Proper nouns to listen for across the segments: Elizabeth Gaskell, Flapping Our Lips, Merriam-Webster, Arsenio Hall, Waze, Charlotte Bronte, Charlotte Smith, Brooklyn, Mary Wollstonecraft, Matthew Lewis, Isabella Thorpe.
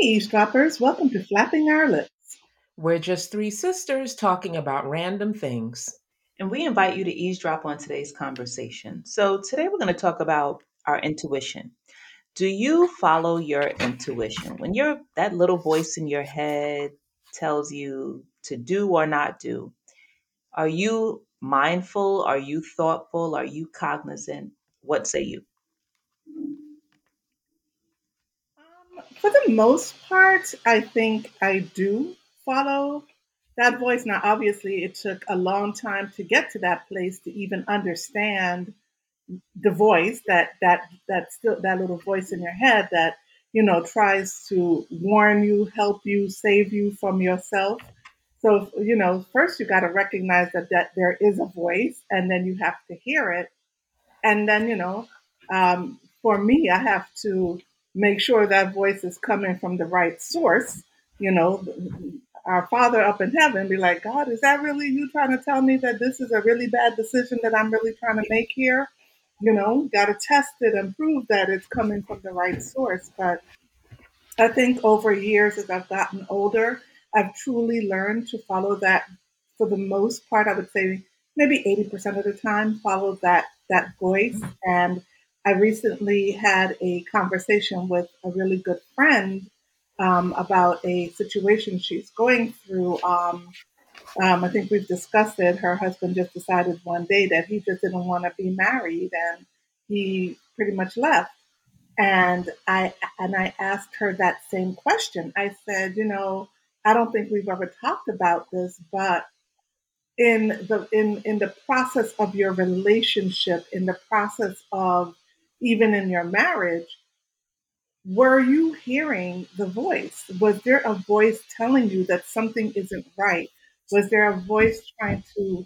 Hey, eavesdroppers, welcome to Flapping Our Lips. We're just three sisters talking about random things. And we invite you to eavesdrop on today's conversation. So today we're going to talk about our intuition. Do you follow your intuition? When that little voice in your head tells you to do or not do, are you mindful? Are you thoughtful? Are you cognizant? What say you? For the most part, I think I do follow that voice. Now, obviously, it took a long time to get to that place to even understand the voice that little voice in your head that, you know, tries to warn you, help you, save you from yourself. So, you know, first you got to recognize that there is a voice, and then you have to hear it. And then, you know, for me, I have to make sure that voice is coming from the right source. You know, our Father up in heaven, be like, God, is that really you trying to tell me that this is a really bad decision that I'm really trying to make here? You know, got to test it and prove that it's coming from the right source. But I think over years, as I've gotten older, I've truly learned to follow that. For the most part, I would say maybe 80% of the time, follow that voice. And I recently had a conversation with a really good friend about a situation she's going through. I think we've discussed it. Her husband just decided one day that he just didn't want to be married, and he pretty much left. And I asked her that same question. I said, you know, I don't think we've ever talked about this, but in the process of your relationship, in the process of even in your marriage, were you hearing the voice? Was there a voice telling you that something isn't right? Was there a voice trying to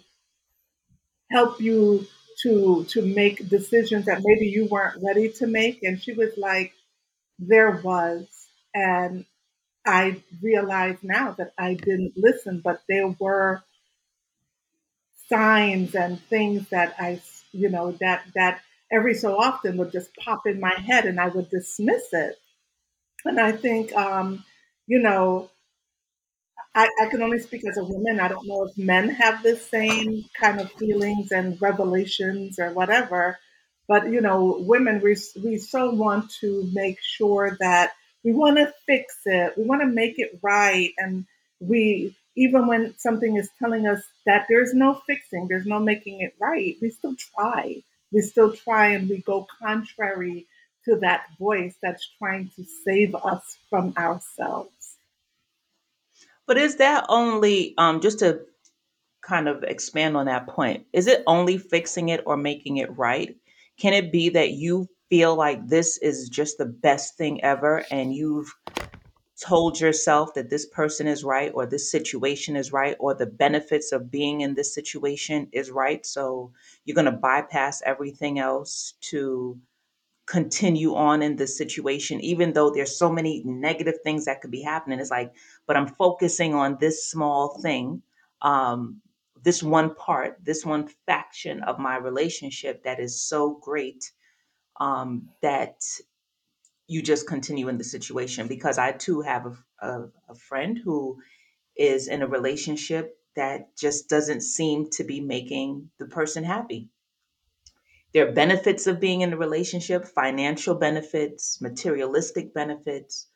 help you to make decisions that maybe you weren't ready to make? And she was like, there was. And I realize now that I didn't listen, but there were signs and things that I, you know, that every so often would just pop in my head, and I would dismiss it. And I think, you know, I can only speak as a woman. I don't know if men have the same kind of feelings and revelations or whatever, but, you know, women, we so want to make sure that we want to fix it. We want to make it right. And even when something is telling us that there's no fixing, there's no making it right, we still try. We still try, and we go contrary to that voice that's trying to save us from ourselves. But is that only, just to kind of expand on that point, is it only fixing it or making it right? Can it be that you feel like this is just the best thing ever, and you've told yourself that this person is right, or this situation is right, or the benefits of being in this situation is right? So you're going to bypass everything else to continue on in this situation, even though there's so many negative things that could be happening. It's like, but I'm focusing on this small thing, this one part, this one faction of my relationship that is so great, that you just continue in the situation. Because I too have a friend who is in a relationship that just doesn't seem to be making the person happy. There are benefits of being in the relationship, financial benefits, materialistic benefits.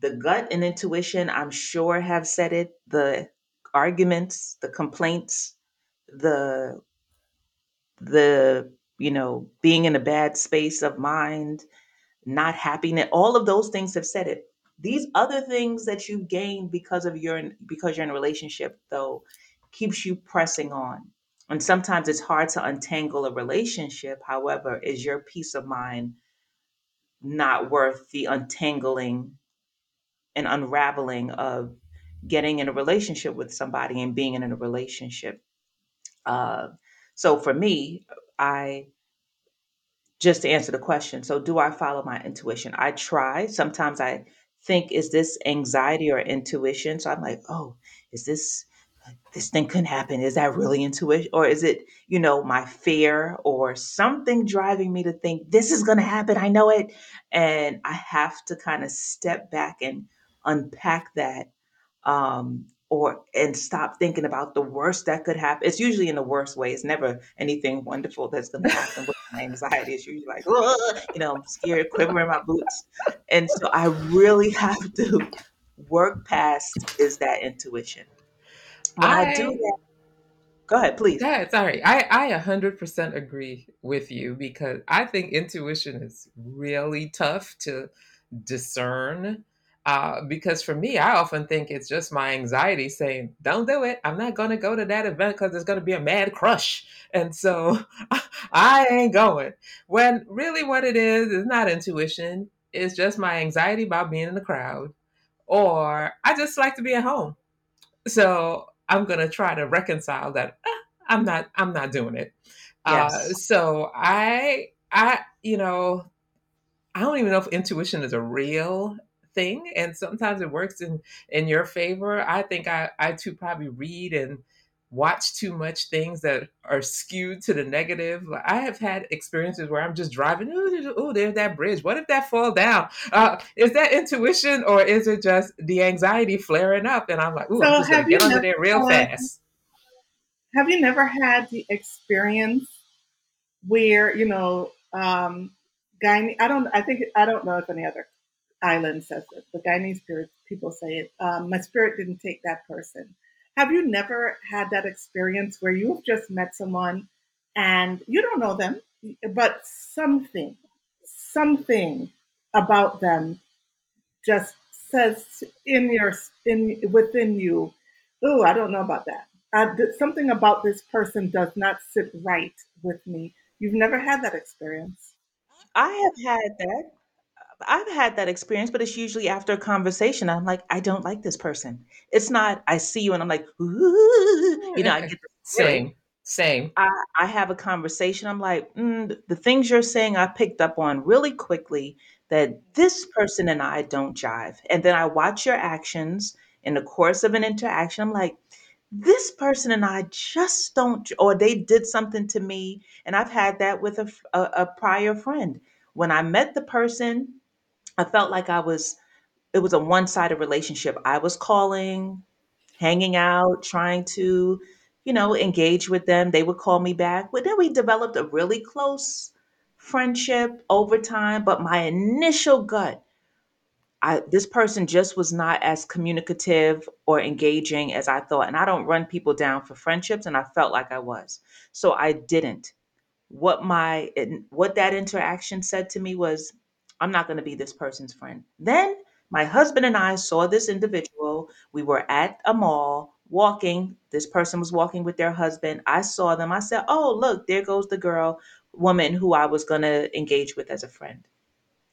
The gut and intuition, I'm sure, have said it. The arguments, the complaints, the you know, being in a bad space of mind, not happiness, all of those things have said it. These other things that you gain because you're in a relationship, though, keeps you pressing on. And sometimes it's hard to untangle a relationship. However, is your peace of mind not worth the untangling and unraveling of getting in a relationship with somebody and being in a relationship? So for me, just to answer the question, so do I follow my intuition? I try. Sometimes I think, is this anxiety or intuition? So I'm like, oh, is this this thing couldn't happen. Is that really intuition? Or is it, my fear or something driving me to think this is going to happen? I know it. And I have to kind of step back and unpack that and stop thinking about the worst that could happen. It's usually in the worst way. It's never anything wonderful that's going to happen with my anxiety. It's usually like, I'm scared, quivering my boots. And so I really have to work past is that intuition. When I do that, go ahead, please. Yeah, sorry. I 100% agree with you because I think intuition is really tough to discern. Because for me, I often think it's just my anxiety saying, don't do it. I'm not going to go to that event because there's going to be a mad crush. And so I ain't going. When really what it is not intuition. It's just my anxiety about being in the crowd. Or I just like to be at home. So I'm going to try to reconcile that I'm not doing it. Yes. So I don't even know if intuition is a real thing. And sometimes it works in your favor. I think I too probably read and watch too much things that are skewed to the negative. I have had experiences where I'm just driving. Oh, there's that bridge. What if that fall down? Is that intuition or is it just the anxiety flaring up? And I'm like, ooh, I'm just going to get under there real fast. Have you never had the experience where, I don't know if any other island says it, but Guyanese people say it. My spirit didn't take that person. Have you never had that experience where you've just met someone and you don't know them, but something about them just says within you, oh, I don't know about that. Something about this person does not sit right with me. You've never had that experience. I have had that. I've had that experience, but it's usually after a conversation. I'm like, I don't like this person. It's not, I see you and I'm like, ooh, I get the feeling. Same. I have a conversation. I'm like, the things you're saying, I picked up on really quickly that this person and I don't jive. And then I watch your actions in the course of an interaction. I'm like, this person and I just don't, or they did something to me. And I've had that with a prior friend. When I met the person, I felt like it was a one-sided relationship. I was calling, hanging out, trying to, engage with them. They would call me back. But then we developed a really close friendship over time. But my initial gut, this person just was not as communicative or engaging as I thought. And I don't run people down for friendships. And I felt like I was. So I didn't. What that interaction said to me was, I'm not going to be this person's friend. Then my husband and I saw this individual. We were at a mall walking. This person was walking with their husband. I saw them. I said, oh, look, there goes the woman who I was going to engage with as a friend.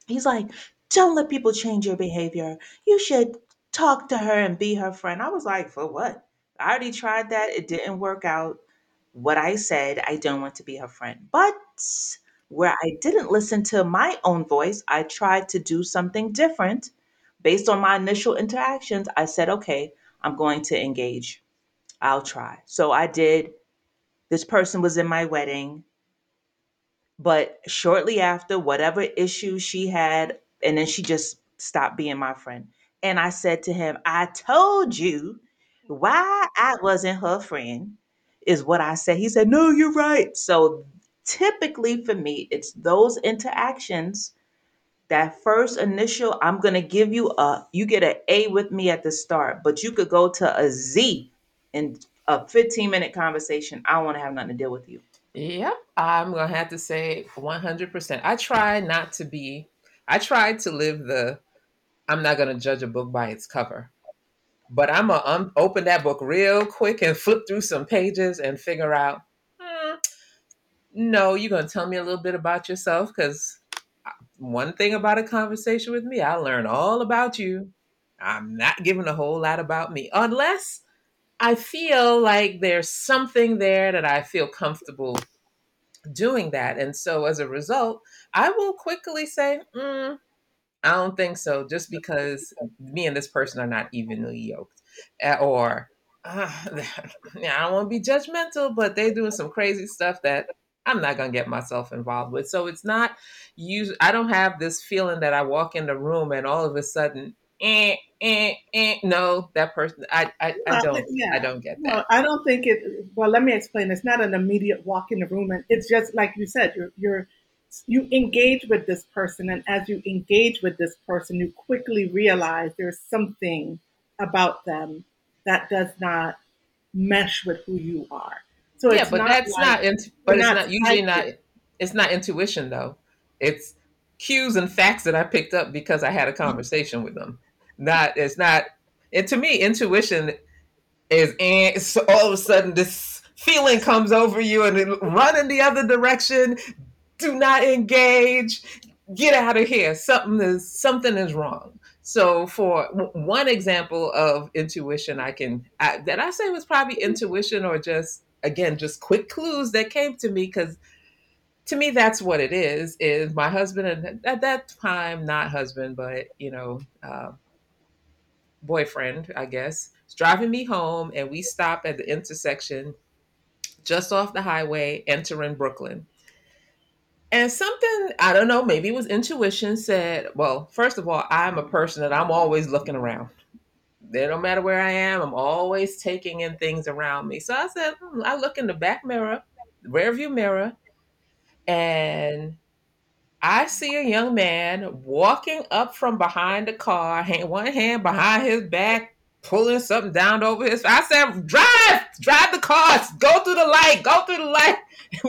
He's like, don't let people change your behavior. You should talk to her and be her friend. I was like, for what? I already tried that. It didn't work out. What I said, I don't want to be her friend. But where I didn't listen to my own voice, I tried to do something different. Based on my initial interactions, I said, okay, I'm going to engage. I'll try. So I did. This person was in my wedding. But shortly after, whatever issue she had, and then she just stopped being my friend. And I said to him, I told you why I wasn't her friend. Is what I said. He said, no, you're right. So typically for me, it's those interactions, that first initial, I'm going to give you you get an A with me at the start, but you could go to a Z in a 15-minute conversation. I don't want to have nothing to deal with you. Yep. I'm going to have to say 100%. I tried to live I'm not going to judge a book by its cover. But I'm going to open that book real quick and flip through some pages and figure out, no, you're going to tell me a little bit about yourself because one thing about a conversation with me, I learn all about you. I'm not giving a whole lot about me unless I feel like there's something there that I feel comfortable doing that. And so as a result, I will quickly say, I don't think so, just because me and this person are not evenly yoked. Or Now I don't want to be judgmental, but they're doing some crazy stuff that I'm not going to get myself involved with. So it's not you. I don't have this feeling that I walk in the room and all of a sudden, no, that person, I don't get that. Well, I don't think it, well, let me explain. It's not an immediate walk in the room. And it's just like you said, you engage with this person. And as you engage with this person, you quickly realize there's something about them that does not mesh with who you are. So yeah, it's not intuition though. It's cues and facts that I picked up because I had a conversation with them. To me, intuition is so all of a sudden this feeling comes over you and it run in the other direction. Do not engage. Get out of here. Something is wrong. So for one example of intuition, I say was probably intuition or just, again, just quick clues that came to me, because to me, that's what it is my husband, and at that time, not husband, but, boyfriend, I guess, is driving me home, and we stop at the intersection just off the highway entering Brooklyn. And something, I don't know, maybe it was intuition, said, well, first of all, I'm a person that I'm always looking around. It don't matter where I am, I'm always taking in things around me. So I said, I look in the back mirror, rear view mirror, and I see a young man walking up from behind the car, one hand behind his back, pulling something down over his. I said, drive the car, go through the light.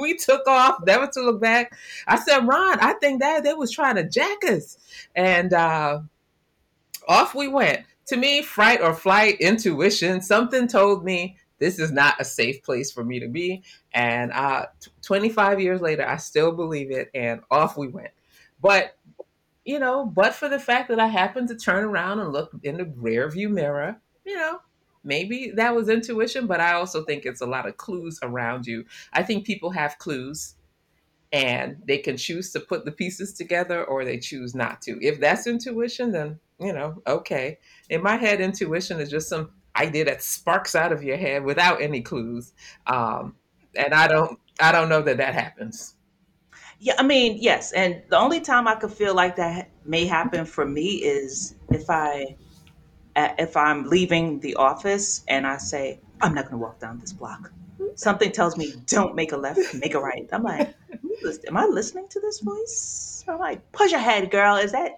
We took off, never to look back. I said, Ron, I think that they was trying to jack us. And off we went. To me, fright or flight, intuition, something told me this is not a safe place for me to be. And 25 years later, I still believe it. And off we went. But, but for the fact that I happened to turn around and look in the rear view mirror, maybe that was intuition. But I also think it's a lot of clues around you. I think people have clues and they can choose to put the pieces together or they choose not to. If that's intuition, then okay. In my head, intuition is just some idea that sparks out of your head without any clues. And I don't know that happens. Yeah, I mean, yes. And the only time I could feel like that may happen for me is if I'm leaving the office and I say, I'm not going to walk down this block. Something tells me, don't make a left, make a right. I'm like, am I listening to this voice? I'm like, push ahead, girl. Is that...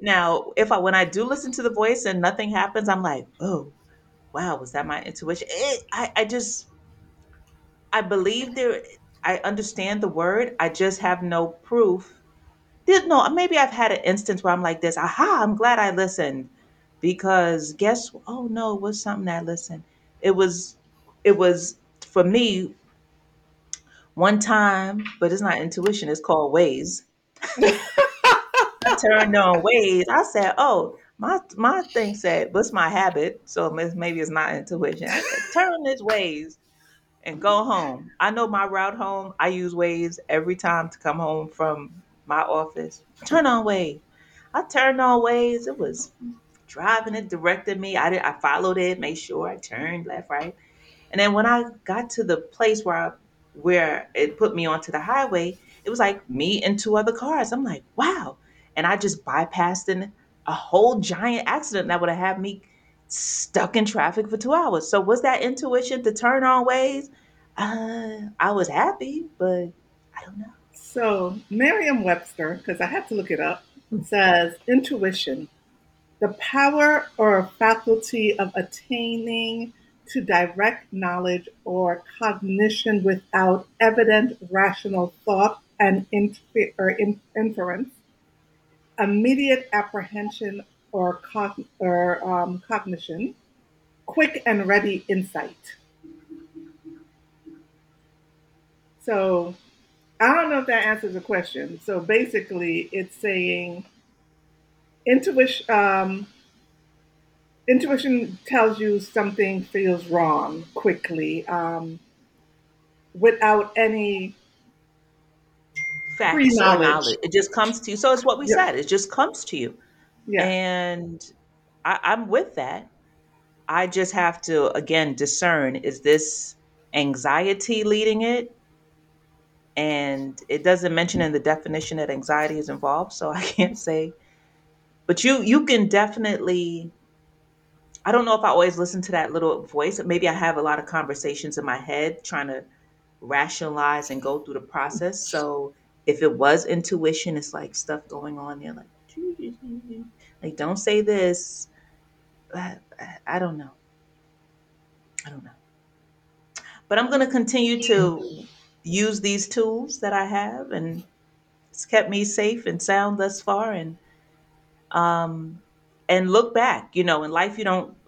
Now, when I do listen to the voice and nothing happens, I'm like, oh, wow, was that my intuition? I believe there. I understand the word. I just have no proof. Maybe I've had an instance where I'm like this. Aha! I'm glad I listened, because guess. Oh no, it was something that I listened. It was for me. One time, but it's not intuition. It's called Waze. I turned on Waze. I said, oh, my thing said, what's my habit? So maybe it's not intuition. I said, turn this Waze and go home. I know my route home. I use Waze every time to come home from my office. Turn on Waze. I turned on Waze. It was driving. It directed me. I followed it, made sure I turned left, right. And then when I got to the place where it put me onto the highway, it was like me and two other cars. I'm like, wow. And I just bypassed a whole giant accident that would have had me stuck in traffic for 2 hours. So was that intuition to turn on Waze? I was happy, but I don't know. So Merriam-Webster, because I had to look it up, says intuition, the power or faculty of attaining to direct knowledge or cognition without evident rational thought and inference, immediate apprehension or cognition, quick and ready insight. So I don't know if that answers the question. So basically it's saying intuition tells you something feels wrong quickly, without any facts or knowledge. It just comes to you. So it's what we said. It just comes to you. Yeah. And I'm with that. I just have to, again, discern, is this anxiety leading it? And it doesn't mention in the definition that anxiety is involved, so I can't say. But you can definitely, I don't know if I always listen to that little voice. Maybe I have a lot of conversations in my head trying to rationalize and go through the process. So if it was intuition, it's like stuff going on there, like don't say this. I don't know. I don't know. But I'm going to continue to use these tools that I have, and it's kept me safe and sound thus far. And look back, in life,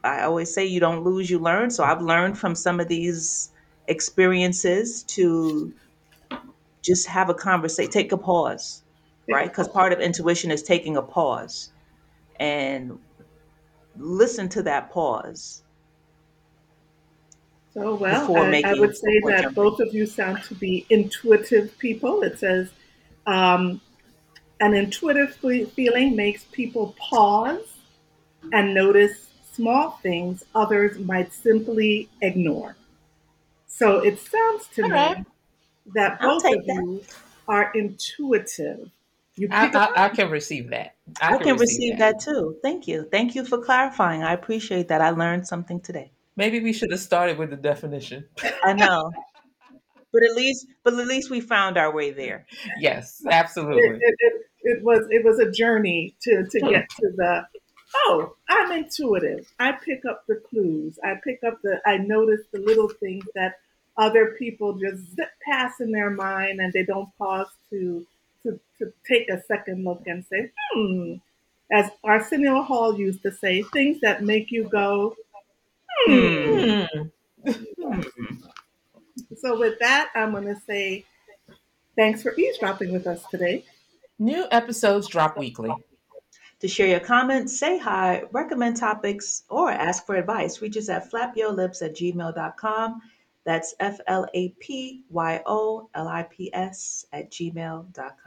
I always say you don't lose, you learn. So I've learned from some of these experiences to just have a conversation, take a pause, right? Because part of intuition is taking a pause and listen to that pause. So, well, I would say that both of you sound to be intuitive people. It says, an intuitive feeling makes people pause and notice small things others might simply ignore. So it sounds to me that both of you are intuitive. I can receive that. I can receive that too. Thank you. Thank you for clarifying. I appreciate that. I learned something today. Maybe we should have started with the definition. I know. But at least we found our way there. Yes, absolutely. It was a journey to get to the, I'm intuitive. I pick up the clues. I notice the little things that other people just zip past in their mind, and they don't pause to take a second look and say, as Arsenio Hall used to say, things that make you go, So with that, I'm going to say thanks for eavesdropping with us today. New episodes drop weekly. To share your comments, say hi, recommend topics, or ask for advice, reach us at flapyolips@gmail.com. That's FLAPYOLIPS@gmail.com.